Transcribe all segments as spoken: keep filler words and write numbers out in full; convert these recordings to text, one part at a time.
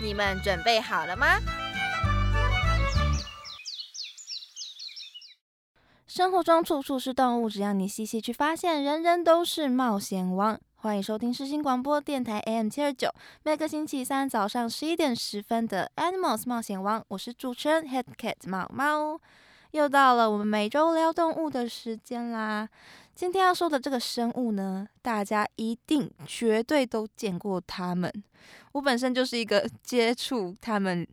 你们准备好了吗？生活中处处是动物，只要你细细去发现，人人都是冒险王。欢迎收听世新广播电台 A M 七二九， 每个星期三早上十一点十分的 Animals 冒险王，我是主持人 Headcat 猫猫。又到了我们每周聊动物的时间啦。今天要说的这个生物呢，大家一定绝对都见过它们。我本身就是一个接触它们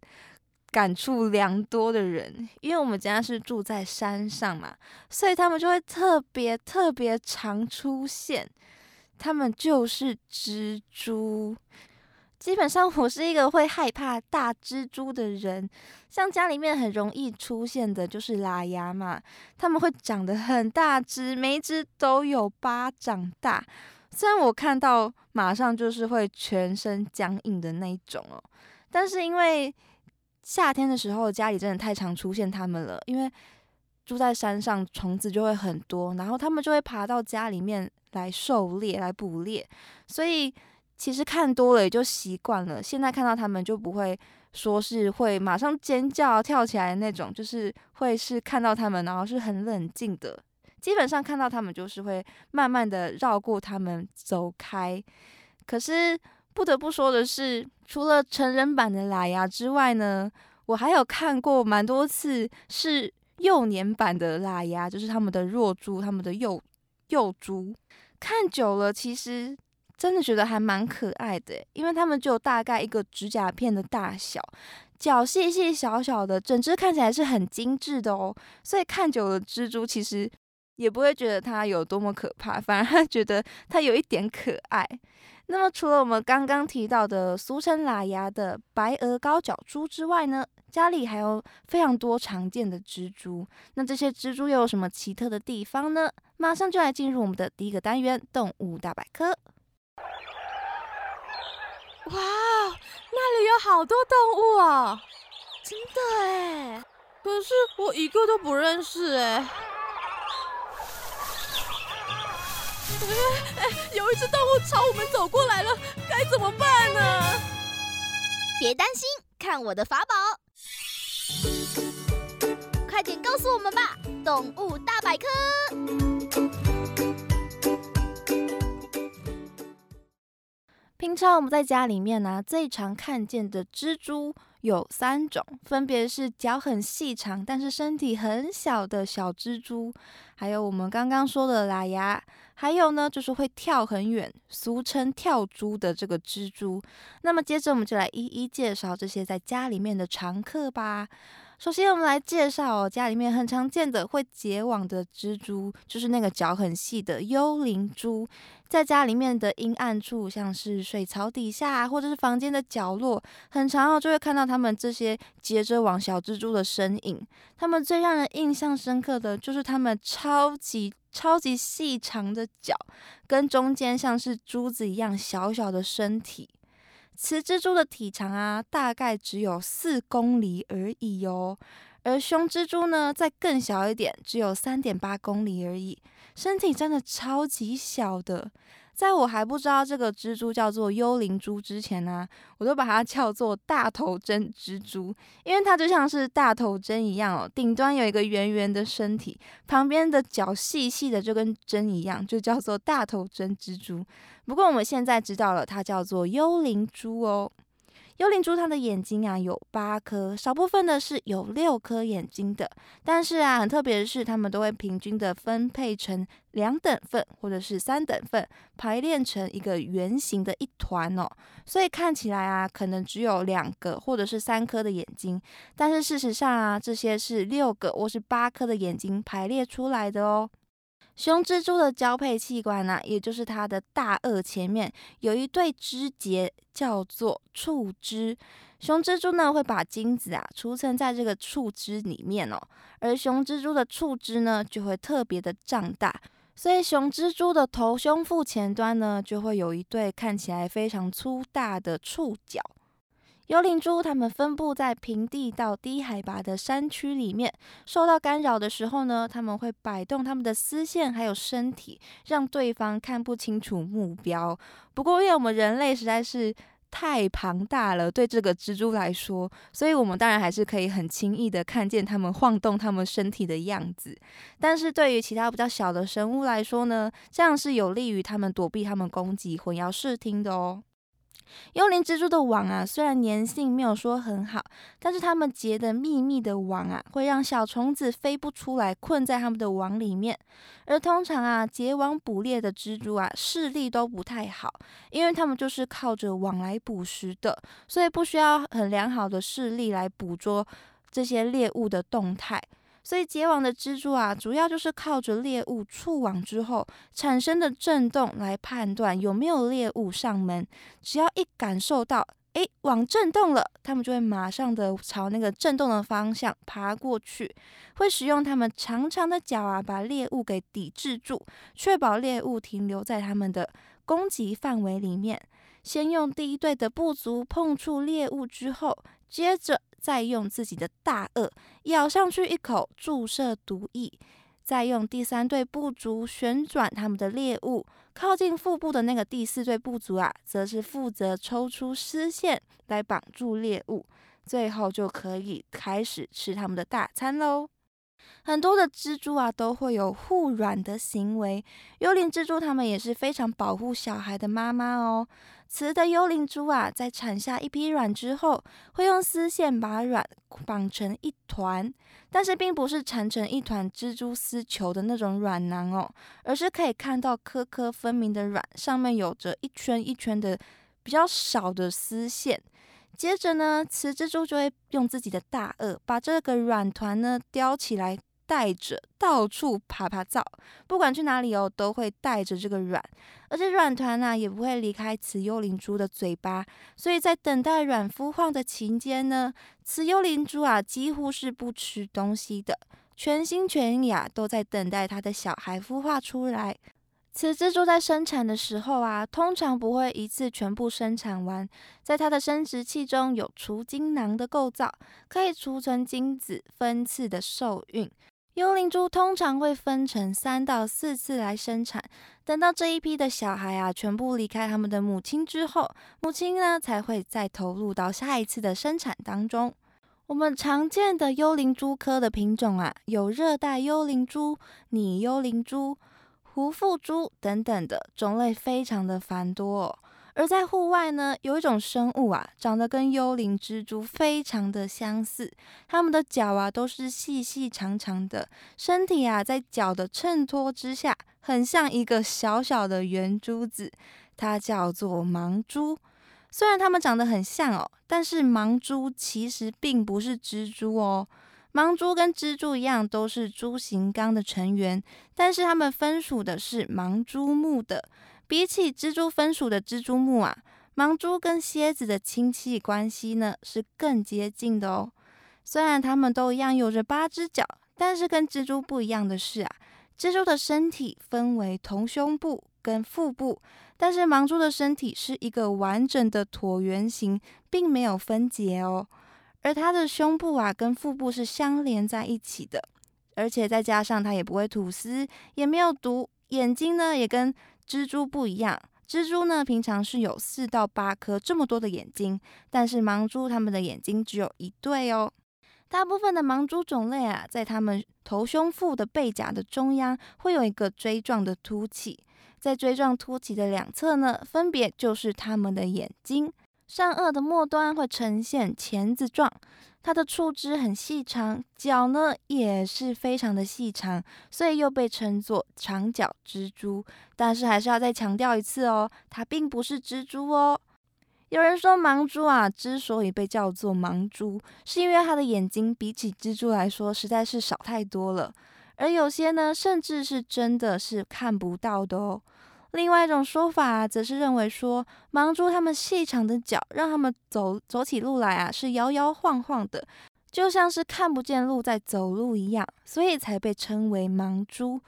感触良多的人，因为我们家是住在山上嘛，所以它们就会特别特别常出现。它们就是蜘蛛。基本上我是一个会害怕大蜘蛛的人，像家里面很容易出现的就是喇牙嘛，它们会长得很大只，每一只都有巴掌大，虽然我看到马上就是会全身僵硬的那一种哦，但是因为夏天的时候家里真的太常出现它们了，因为住在山上虫子就会很多，然后它们就会爬到家里面来狩猎来捕猎，所以其实看多了也就习惯了，现在看到他们就不会说是会马上尖叫跳起来的那种，就是会是看到他们然后是很冷静的，基本上看到他们就是会慢慢的绕过他们走开。可是不得不说的是，除了成人版的喇牙之外呢，我还有看过蛮多次是幼年版的喇牙，就是他们的弱猪，他们的幼幼猪，看久了其实真的觉得还蛮可爱的，因为它们就大概一个指甲片的大小，脚细细小小的，整只看起来是很精致的哦，所以看久了蜘蛛其实也不会觉得它有多么可怕，反而觉得它有一点可爱。那么除了我们刚刚提到的俗称喇牙的白额高脚蛛之外呢，家里还有非常多常见的蜘蛛。那这些蜘蛛又有什么奇特的地方呢？马上就来进入我们的第一个单元，动物大百科。哇，那里有好多动物哦！真的哎，可是我一个都不认识哎。哎哎，有一只动物朝我们走过来了，该怎么办呢？别担心，看我的法宝！快点告诉我们吧，《动物大百科》。平常我们在家里面呢、啊，最常看见的蜘蛛有三种，分别是脚很细长但是身体很小的小蜘蛛，还有我们刚刚说的喇牙，还有呢就是会跳很远，俗称跳蛛的这个蜘蛛。那么接着我们就来一一介绍这些在家里面的常客吧。首先我们来介绍、哦、家里面很常见的会结网的蜘蛛，就是那个脚很细的幽灵蛛。在家里面的阴暗处，像是水槽底下或者是房间的角落，很常、哦、就会看到他们这些结着网小蜘蛛的身影。他们最让人印象深刻的就是他们超级超级细长的脚，跟中间像是珠子一样小小的身体。雌蜘蛛的体长啊，大概只有四公里而已哦，而雄蜘蛛呢，再更小一点，只有三点八公里而已，身体真的超级小的。在我还不知道这个蜘蛛叫做幽灵蛛之前呢、啊，我都把它叫做大头针蜘蛛，因为它就像是大头针一样哦，顶端有一个圆圆的身体，旁边的脚细细的，就跟针一样，就叫做大头针蜘蛛。不过我们现在知道了，它叫做幽灵蛛哦。幽灵蛛它的眼睛啊有八颗，少部分的是有六颗眼睛的，但是啊很特别的是，它们都会平均的分配成两等份或者是三等份，排列成一个圆形的一团哦。所以看起来啊可能只有两个或者是三颗的眼睛，但是事实上啊这些是六个或是八颗的眼睛排列出来的哦。雄蜘蛛的交配器官呢、啊，也就是它的大颚前面有一对枝节，叫做触枝。雄蜘蛛呢会把精子啊储存在这个触枝里面哦，而雄蜘蛛的触枝呢就会特别的胀大，所以雄蜘蛛的头胸腹前端呢就会有一对看起来非常粗大的触角。幽灵蛛它们分布在平地到低海拔的山区里面，受到干扰的时候呢，它们会摆动它们的丝线还有身体，让对方看不清楚目标。不过因为我们人类实在是太庞大了，对这个蜘蛛来说，所以我们当然还是可以很轻易的看见它们晃动它们身体的样子。但是对于其他比较小的生物来说呢，这样是有利于它们躲避它们攻击混淆视听的哦。幽灵蜘蛛的网啊，虽然粘性没有说很好，但是它们结的密密的网啊，会让小虫子飞不出来，困在它们的网里面。而通常啊，结网捕猎的蜘蛛啊，视力都不太好，因为它们就是靠着网来捕食的，所以不需要很良好的视力来捕捉这些猎物的动态。所以结网的蜘蛛啊，主要就是靠着猎物触网之后产生的震动来判断有没有猎物上门。只要一感受到，诶，网震动了，它们就会马上的朝那个震动的方向爬过去，会使用它们长长的脚啊，把猎物给抵制住，确保猎物停留在它们的攻击范围里面。先用第一对的步足碰触猎物之后，接着再用自己的大颚咬上去一口，注射毒液，再用第三对步足旋转他们的猎物。靠近腹部的那个第四对步足啊，则是负责抽出丝线来绑住猎物，最后就可以开始吃他们的大餐喽。很多的蜘蛛啊都会有护卵的行为，幽灵蜘蛛它们也是非常保护小孩的妈妈哦。雌的幽灵蛛啊，在产下一批卵之后，会用丝线把卵绑成一团，但是并不是缠成一团蜘蛛丝球的那种卵囊哦，而是可以看到颗颗分明的卵，上面有着一圈一圈的比较少的丝线。接着呢，雌蜘蛛就会用自己的大颚把这个卵团呢叼起来，带着到处爬爬照，不管去哪里哦，都会带着这个卵。而且卵团呢、啊、也不会离开雌幽灵蛛的嘴巴，所以在等待卵孵化的期间呢，雌幽灵蛛啊几乎是不吃东西的，全心全意啊都在等待它的小孩孵化出来。雌蜘蛛在生产的时候啊，通常不会一次全部生产完，在它的生殖器中有储精囊的构造，可以储存精子分次的受孕。幽灵蛛通常会分成三到四次来生产，等到这一批的小孩啊全部离开他们的母亲之后，母亲呢才会再投入到下一次的生产当中。我们常见的幽灵蛛科的品种啊，有热带幽灵蛛、拟幽灵蛛、无腹蛛等等的种类非常的繁多哦。而在户外呢，有一种生物啊，长得跟幽灵蜘蛛非常的相似，它们的脚啊都是细细长长的，身体啊在脚的衬托之下，很像一个小小的圆珠子，它叫做盲蛛。虽然它们长得很像哦，但是盲蛛其实并不是蜘蛛哦。盲蛛跟蜘蛛一样都是蛛形纲的成员，但是它们分属的是盲蛛目的。比起蜘蛛分属的蜘蛛目啊，盲蛛跟蝎子的亲戚关系呢是更接近的哦。虽然它们都一样有着八只脚，但是跟蜘蛛不一样的是啊，蜘蛛的身体分为头胸部跟腹部，但是盲蛛的身体是一个完整的椭圆形，并没有分解哦。而它的胸部啊跟腹部是相连在一起的，而且再加上它也不会吐丝，也没有毒，眼睛呢也跟蜘蛛不一样。蜘蛛呢平常是有四到八颗这么多的眼睛，但是盲蛛它们的眼睛只有一对哦。大部分的盲蛛种类啊，在它们头胸腹的背甲的中央会有一个锥状的凸起，在锥状凸起的两侧呢，分别就是它们的眼睛。上颚的末端会呈现钳子状，它的触枝很细长，脚呢也是非常的细长，所以又被称作长脚蜘蛛。但是还是要再强调一次哦，它并不是蜘蛛哦。有人说盲蛛啊之所以被叫做盲蛛，是因为它的眼睛比起蜘蛛来说实在是少太多了。而有些呢甚至是真的是看不到的哦。另外一种说法啊，则是认为说盲蛛他们细长的脚让他们 走, 走起路来啊是摇摇晃晃的，就像是看不见路在走路一样，所以才被称为盲蛛。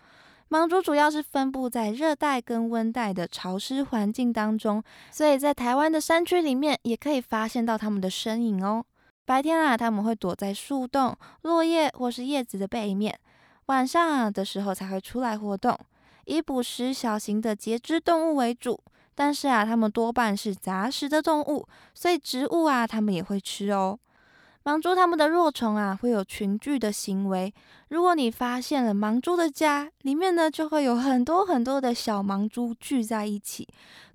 盲蛛主要是分布在热带跟温带的潮湿环境当中，所以在台湾的山区里面也可以发现到它们的身影哦。白天啊，它们会躲在树洞、落叶或是叶子的背面，晚上啊的时候才会出来活动，以捕食小型的节肢动物为主。但是啊，它们多半是杂食的动物，所以植物啊，它们也会吃哦。盲蛛它们的若虫啊会有群聚的行为，如果你发现了盲蛛的家里面呢，就会有很多很多的小盲蛛聚在一起，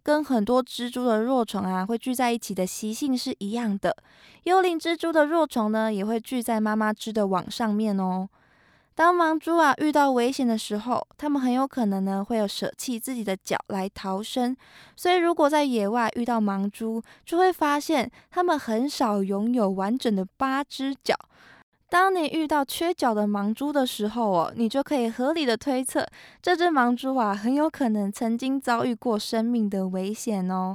跟很多蜘蛛的若虫啊会聚在一起的习性是一样的。幽灵蜘蛛的若虫呢也会聚在妈妈织的网上面哦。当盲蛛啊遇到危险的时候，它们很有可能呢会有舍弃自己的脚来逃生，所以如果在野外遇到盲蛛，就会发现它们很少拥有完整的八只脚。当你遇到缺脚的盲蛛的时候哦，你就可以合理的推测，这只盲蛛啊很有可能曾经遭遇过生命的危险哦。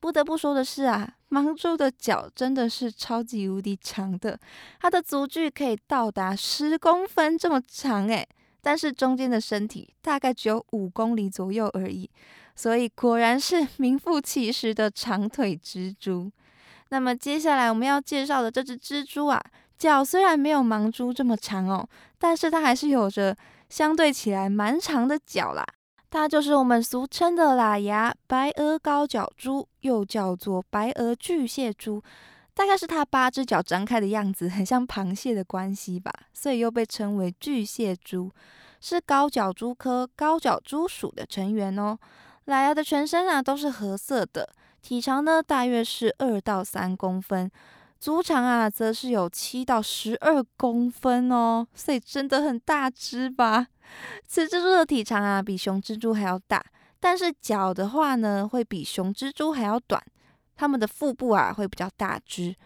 不得不说的是啊，盲蛛的脚真的是超级无敌长的，它的足距可以到达十公分这么长耶，但是中间的身体大概只有五公里左右而已，所以果然是名副其实的长腿蜘蛛。那么接下来我们要介绍的这只蜘蛛啊，脚虽然没有盲蛛这么长哦，但是它还是有着相对起来蛮长的脚啦。它就是我们俗称的喇牙白额高脚蛛，又叫做白额巨蟹蛛，大概是它八只脚张开的样子很像螃蟹的关系吧，所以又被称为巨蟹蛛，是高脚蛛科高脚蛛属的成员哦。喇牙的全身啊都是褐色的，体长呢大约是二到三公分，足长啊则是有七到十二公分哦，所以真的很大只吧。此蜘蛛的体长啊比雄蜘蛛还要大，但是脚的话呢会比雄蜘蛛还要短，它们的腹部啊会比较大只。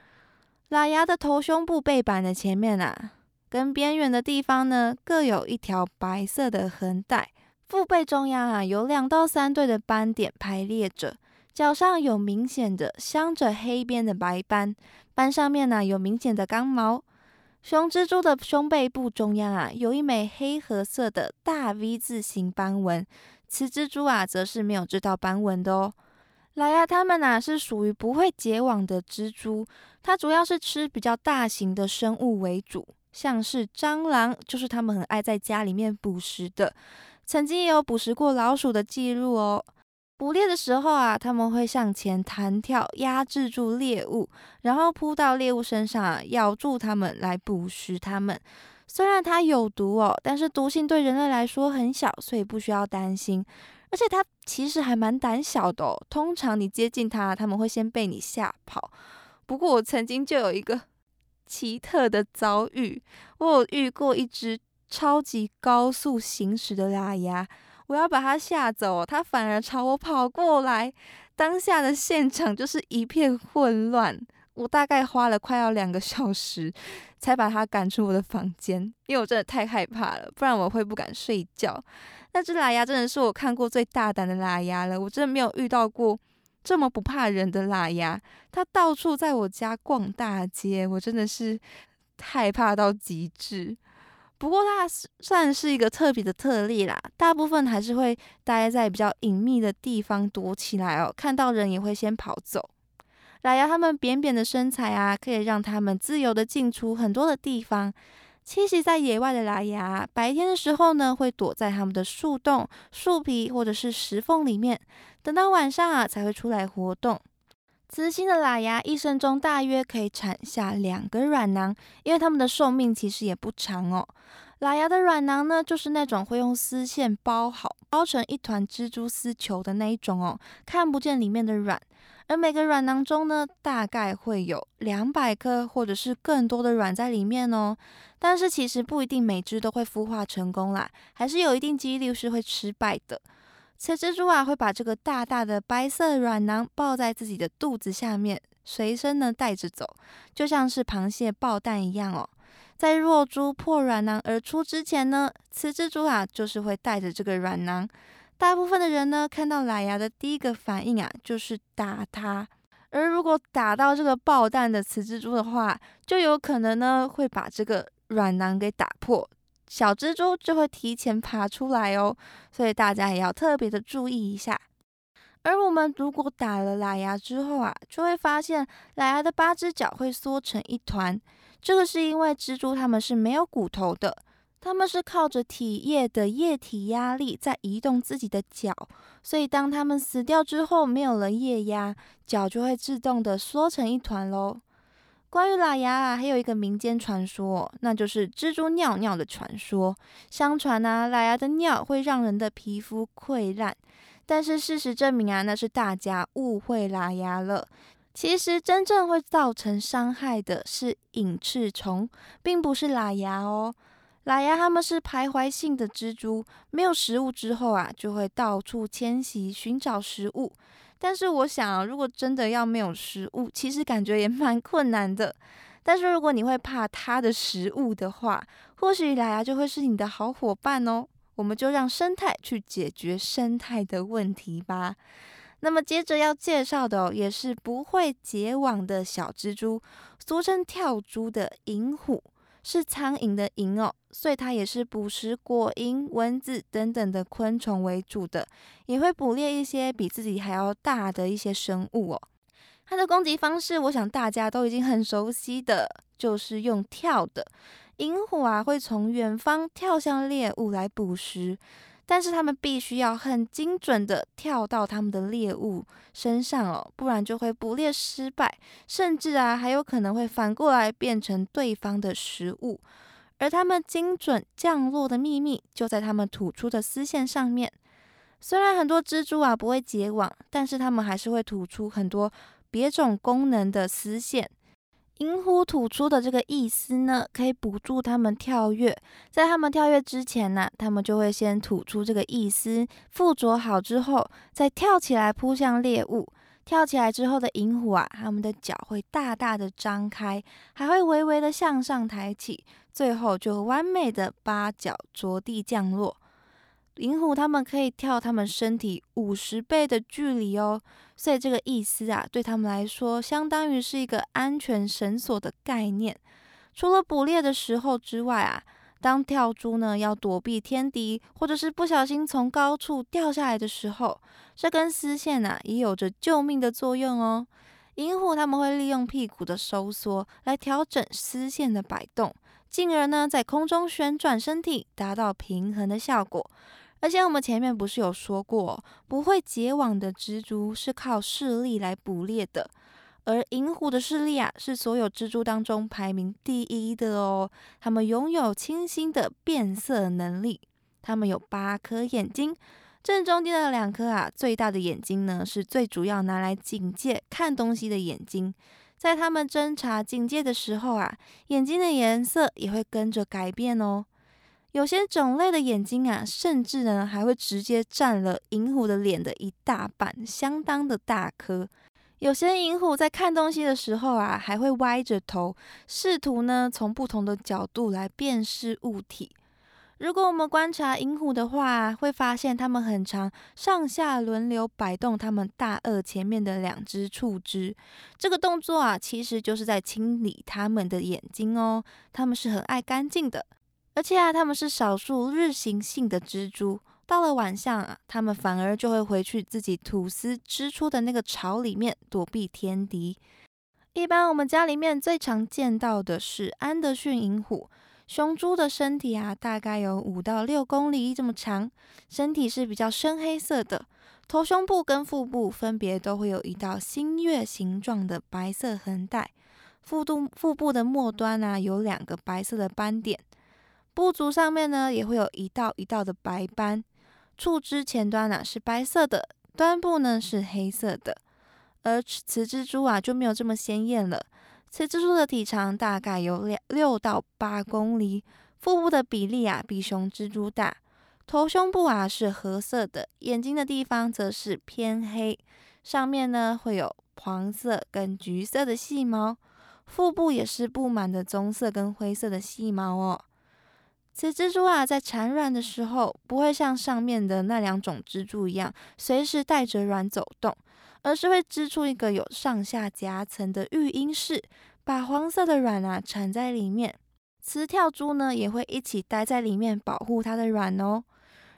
喇牙的头、胸部、背板的前面啊跟边缘的地方呢各有一条白色的横带，腹背中央啊有两到三对的斑点排列着，脚上有明显的镶着黑边的白斑，斑上面啊有明显的刚毛。雄蜘蛛的胸背部中央啊，有一枚黑褐色的大 V 字形斑纹，雌蜘蛛啊，则是没有这道斑纹的哦。喇牙它们啊，是属于不会结网的蜘蛛，它主要是吃比较大型的生物为主，像是蟑螂，就是它们很爱在家里面捕食的，曾经也有捕食过老鼠的记录哦。捕猎的时候啊，它们会向前弹跳，压制住猎物，然后扑到猎物身上啊，咬住它们来捕食它们。虽然它有毒哦，但是毒性对人类来说很小，所以不需要担心。而且它其实还蛮胆小的哦，通常你接近它，它们会先被你吓跑。不过我曾经就有一个奇特的遭遇，我有遇过一只超级高速行驶的喇牙。我要把它吓走，它反而朝我跑过来，当下的现场就是一片混乱。我大概花了快要两个小时才把它赶出我的房间，因为我真的太害怕了，不然我会不敢睡觉。那只喇牙真的是我看过最大胆的喇牙了，我真的没有遇到过这么不怕人的喇牙。它到处在我家逛大街，我真的是害怕到极致。不过它算是一个特别的特例啦，大部分还是会待在比较隐秘的地方躲起来哦，看到人也会先跑走。喇牙它们扁扁的身材啊，可以让它们自由的进出很多的地方。栖息在野外的喇牙，白天的时候呢，会躲在它们的树洞、树皮或者是石缝里面，等到晚上啊才会出来活动。雌性的喇牙一生中大约可以产下两个卵囊，因为它们的寿命其实也不长哦。喇牙的卵囊呢，就是那种会用丝线包好，包成一团蜘蛛丝球的那一种哦，看不见里面的卵。而每个卵囊中呢，大概会有两百颗或者是更多的卵在里面哦。但是其实不一定每只都会孵化成功啦，还是有一定几率是会失败的。雌蜘蛛啊，会把这个大大的白色卵囊抱在自己的肚子下面，随身呢带着走，就像是螃蟹抱蛋一样哦。在弱猪破软囊而出之前呢，雌蜘蛛啊就是会带着这个软囊。大部分的人呢，看到懒牙的第一个反应啊，就是打它。而如果打到这个爆蛋的雌蜘蛛的话，就有可能呢会把这个软囊给打破，小蜘蛛就会提前爬出来哦，所以大家也要特别的注意一下。而我们如果打了懒牙之后啊，就会发现懒牙的八只脚会缩成一团，这个是因为蜘蛛它们是没有骨头的，它们是靠着体液的液体压力在移动自己的脚，所以当它们死掉之后没有了液压，脚就会自动的缩成一团咯。关于懒牙啊，还有一个民间传说，那就是蜘蛛尿尿的传说。相传啊，懒牙的尿会让人的皮肤溃烂，但是事实证明啊，那是大家误会懒牙了。其实真正会造成伤害的是隐翅虫，并不是懒牙哦。懒牙它们是徘徊性的蜘蛛，没有食物之后啊，就会到处迁徙寻找食物。但是我想啊，如果真的要没有食物，其实感觉也蛮困难的。但是如果你会怕它的食物的话，或许懒牙就会是你的好伙伴哦。我们就让生态去解决生态的问题吧。那么接着要介绍的、哦、也是不会结网的小蜘蛛，俗称跳蛛的蝇虎，是苍蝇的蝇哦，所以它也是捕食果蝇、蚊子等等的昆虫为主的，也会捕猎一些比自己还要大的一些生物哦。它的攻击方式，我想大家都已经很熟悉的，就是用跳的。蝇虎啊，会从远方跳向猎物来捕食，但是它们必须要很精准的跳到它们的猎物身上哦，不然就会捕猎失败，甚至啊还有可能会反过来变成对方的食物。而它们精准降落的秘密就在它们吐出的丝线上面。虽然很多蜘蛛啊不会结网，但是它们还是会吐出很多别种功能的丝线。蝇虎吐出的这个翼丝呢，可以捕住它们跳跃。在它们跳跃之前呢、啊，它们就会先吐出这个翼丝，附着好之后，再跳起来扑向猎物。跳起来之后的蝇虎啊，它们的脚会大大的张开，还会微微的向上抬起，最后就完美的八脚着地降落。蝇虎它们可以跳它们身体五十倍的距离哦，所以这个意思啊，对它们来说相当于是一个安全绳索的概念。除了捕猎的时候之外啊，当跳蛛呢要躲避天敌，或者是不小心从高处掉下来的时候，这根丝线啊也有着救命的作用哦。蝇虎它们会利用屁股的收缩来调整丝线的摆动，进而呢在空中旋转身体，达到平衡的效果。而且我们前面不是有说过，不会结网的蜘蛛是靠视力来捕猎的，而蝇虎的视力啊是所有蜘蛛当中排名第一的哦。它们拥有清新的变色能力，它们有八颗眼睛，正中间的两颗啊最大的眼睛呢是最主要拿来警戒看东西的眼睛。在它们侦察警戒的时候啊，眼睛的颜色也会跟着改变哦。有些种类的眼睛啊，甚至呢还会直接占了蝇虎的脸的一大半，相当的大颗。有些蝇虎在看东西的时候啊，还会歪着头，试图呢从不同的角度来辨识物体。如果我们观察蝇虎的话，会发现它们很常上下轮流摆动它们大颚前面的两只触肢，这个动作啊，其实就是在清理它们的眼睛哦。它们是很爱干净的。而且啊，它们是少数日行性的蜘蛛，到了晚上啊，它们反而就会回去自己吐丝织出的那个巢里面躲避天敌。一般我们家里面最常见到的是安德逊蝇虎，雄蛛的身体啊大概有五到六公厘这么长，身体是比较深黑色的，头、胸部跟腹部分别都会有一道星月形状的白色横带，腹部腹部的末端啊有两个白色的斑点。腹足上面呢也会有一道一道的白斑，触枝前端啊是白色的，端部呢是黑色的。而雌蜘蛛啊就没有这么鲜艳了，雌蜘蛛的体长大概有六到八公厘，腹部的比例啊比雄蜘蛛大，头胸部啊是褐色的，眼睛的地方则是偏黑，上面呢会有黄色跟橘色的细毛，腹部也是布满的棕色跟灰色的细毛哦。此蜘蛛啊，在产卵的时候，不会像上面的那两种蜘蛛一样，随时带着卵走动，而是会织出一个有上下夹层的育婴室，把黄色的卵啊产在里面。雌跳蛛呢，也会一起待在里面保护它的卵哦。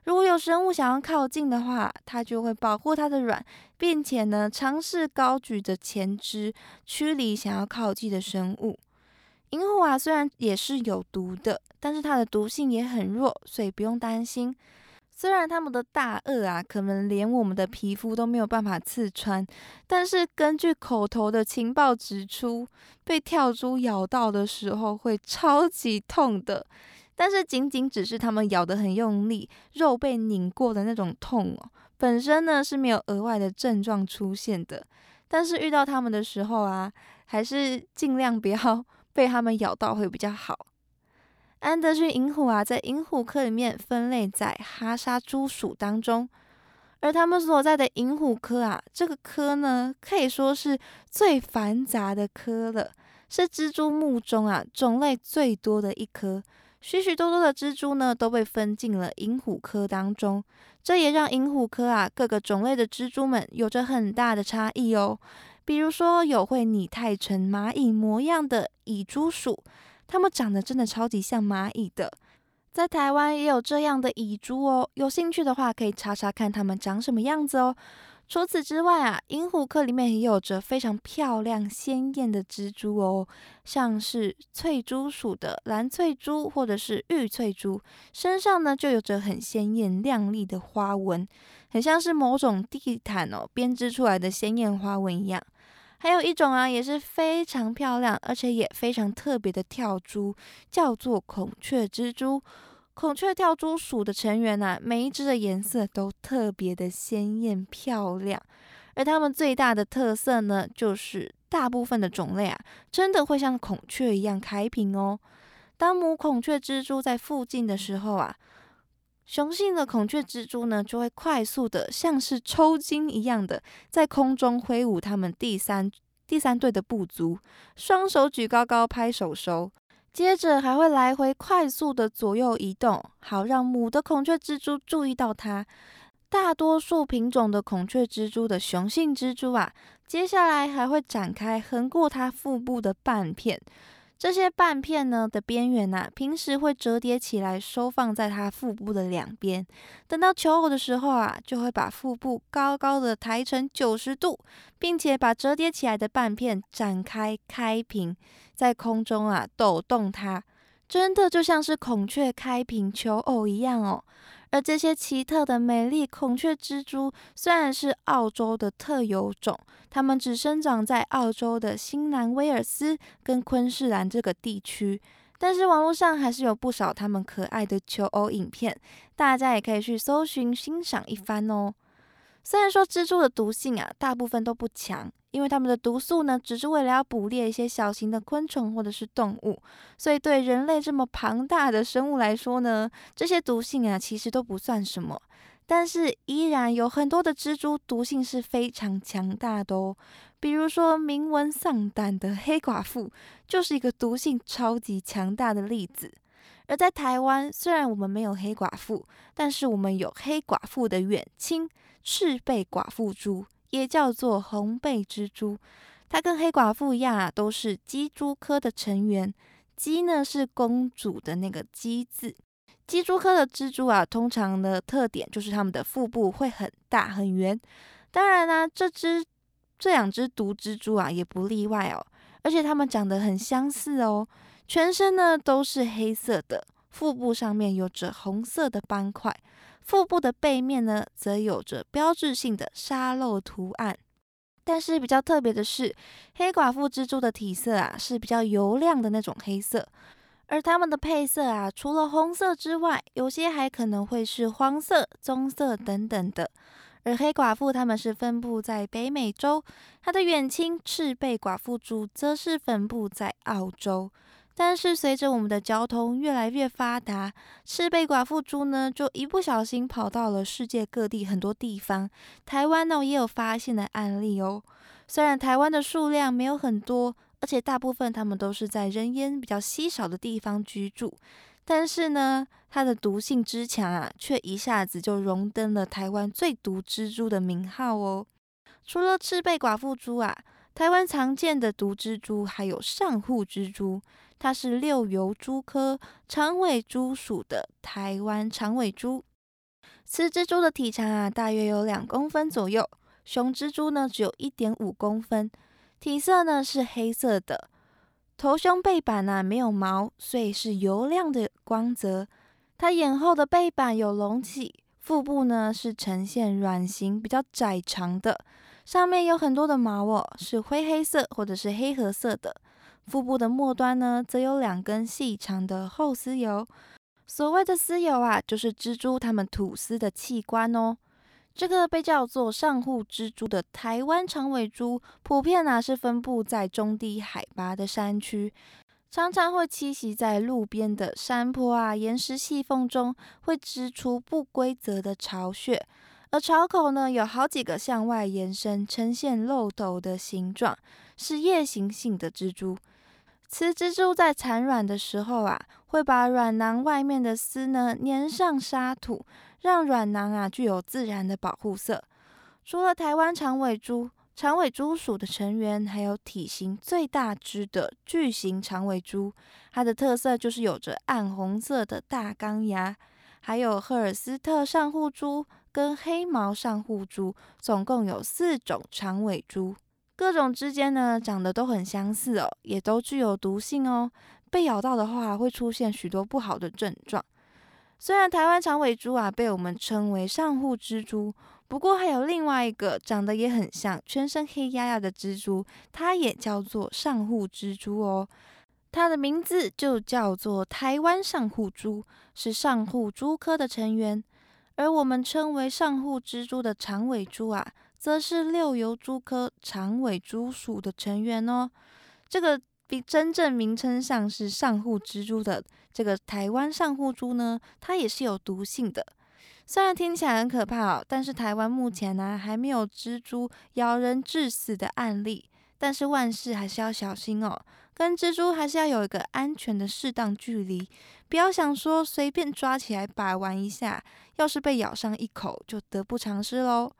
如果有生物想要靠近的话，它就会保护它的卵，并且呢，尝试高举着前肢驱离想要靠近的生物。银虎啊，虽然也是有毒的，但是它的毒性也很弱，所以不用担心。虽然它们的大颚啊，可能连我们的皮肤都没有办法刺穿，但是根据口头的情报指出，被跳蛛咬到的时候会超级痛的。但是仅仅只是它们咬得很用力，肉被拧过的那种痛哦，本身呢是没有额外的症状出现的。但是遇到它们的时候啊，还是尽量不要被它们咬到会比较好。安德逊银虎啊，在银虎科里面分类在哈沙蛛属当中，而他们所在的银虎科啊，这个科呢可以说是最繁杂的科了，是蜘蛛目中啊种类最多的一科。许许多多的蜘蛛呢，都被分进了银虎科当中，这也让银虎科啊各个种类的蜘蛛们有着很大的差异哦。比如说，有会拟态成蚂蚁模样的蚁蛛属，它们长得真的超级像蚂蚁的，在台湾也有这样的蚁蛛哦。有兴趣的话，可以查查看它们长什么样子哦。除此之外啊，银虎科里面也有着非常漂亮鲜艳的蜘蛛哦，像是翠蛛属的蓝翠蛛或者是玉翠蛛，身上呢就有着很鲜艳亮丽的花纹，很像是某种地毯哦编织出来的鲜艳花纹一样。还有一种啊，也是非常漂亮，而且也非常特别的跳蛛，叫做孔雀蜘蛛。孔雀跳蛛属的成员啊，每一只的颜色都特别的鲜艳漂亮，而它们最大的特色呢，就是大部分的种类啊，真的会像孔雀一样开屏哦。当母孔雀蜘蛛在附近的时候啊，雄性的孔雀蜘蛛呢，就会快速的像是抽筋一样的在空中挥舞它们第三第三对的部族，双手举高高拍手手。接着还会来回快速的左右移动，好让母的孔雀蜘蛛注意到它。大多数品种的孔雀蜘蛛的雄性蜘蛛啊，接下来还会展开横过它腹部的瓣片，这些瓣片呢的边缘啊，平时会折叠起来收放在它腹部的两边，等到求偶的时候啊，就会把腹部高高的抬成九十度，并且把折叠起来的瓣片展开开屏，在空中啊抖动它，真的就像是孔雀开屏求偶一样哦。而这些奇特的美丽孔雀蜘蛛虽然是澳洲的特有种，它们只生长在澳洲的新南威尔斯跟昆士兰这个地区，但是网络上还是有不少它们可爱的求偶影片，大家也可以去搜寻欣赏一番哦。虽然说蜘蛛的毒性啊，大部分都不强，因为它们的毒素呢，只是为了要捕猎一些小型的昆虫或者是动物，所以对人类这么庞大的生物来说呢，这些毒性啊，其实都不算什么。但是依然有很多的蜘蛛毒性是非常强大的哦，比如说名闻丧胆的黑寡妇，就是一个毒性超级强大的例子。而在台湾，虽然我们没有黑寡妇，但是我们有黑寡妇的远亲赤背寡妇蛛，也叫做红背蜘蛛。它跟黑寡妇一样啊，都是鸡蛛科的成员。鸡呢是公主的那个鸡字。鸡蛛科的蜘蛛啊，通常的特点就是它们的腹部会很大很圆。当然啦、啊，这只这两只毒蜘蛛啊也不例外哦。而且它们长得很相似哦，全身呢都是黑色的，腹部上面有着红色的斑块。腹部的背面呢，则有着标志性的沙漏图案。但是比较特别的是，黑寡妇蜘蛛的体色啊是比较油亮的那种黑色，而它们的配色啊，除了红色之外，有些还可能会是黄色、棕色等等的。而黑寡妇它们是分布在北美洲，它的远亲赤背寡妇蛛则是分布在澳洲。但是随着我们的交通越来越发达，赤背寡妇蛛呢，就一不小心跑到了世界各地很多地方。台湾呢也有发现的案例哦。虽然台湾的数量没有很多，而且大部分他们都是在人烟比较稀少的地方居住。但是呢，它的毒性之强啊，却一下子就荣登了台湾最毒蜘蛛的名号哦。除了赤背寡妇蛛啊，台湾常见的毒蜘蛛还有上户蜘蛛，它是六游蛛科长尾蛛属的台湾长尾蛛。雌蜘蛛的体长啊，大约有两公分左右，雄蜘蛛呢只有一点五公分，体色呢是黑色的。头胸背板啊没有毛，所以是油亮的光泽。它眼后的背板有隆起，腹部呢是呈现卵形，比较窄长的，上面有很多的毛哦，是灰黑色或者是黑褐色的。腹部的末端呢则有两根细长的后丝油。所谓的丝油啊，就是蜘蛛它们吐丝的器官哦。这个被叫做上户蜘蛛的台湾长尾蛛，普遍啊是分布在中低海拔的山区，常常会栖息在路边的山坡啊、岩石隙缝中，会织出不规则的巢穴，而巢口呢有好几个向外延伸，呈现漏斗的形状，是夜行性的蜘蛛。雌蜘蛛在产卵的时候啊，会把卵囊外面的丝呢粘上沙土，让卵囊啊具有自然的保护色。除了台湾长尾蛛，长尾蛛属的成员还有体型最大只的巨型长尾蛛，它的特色就是有着暗红色的大钢牙，还有赫尔斯特上户蛛跟黑毛上户蛛，总共有四种长尾蛛。各种之间呢长得都很相似哦，也都具有毒性哦，被咬到的话会出现许多不好的症状。虽然台湾长尾蛛啊被我们称为上户蜘蛛，不过还有另外一个长得也很像、全身黑压压的蜘蛛，它也叫做上户蜘蛛哦。它的名字就叫做台湾上户蛛，是上户蛛科的成员。而我们称为上户蜘蛛的长尾蛛啊，则是六游蛛科长尾蛛属的成员哦。这个真正名称上是上户蜘蛛的这个台湾上户蛛呢，它也是有毒性的。虽然听起来很可怕哦，但是台湾目前呢、啊、还没有蜘蛛咬人致死的案例，但是万事还是要小心哦，跟蜘蛛还是要有一个安全的适当距离，不要想说随便抓起来把玩一下，要是被咬上一口就得不偿失咯。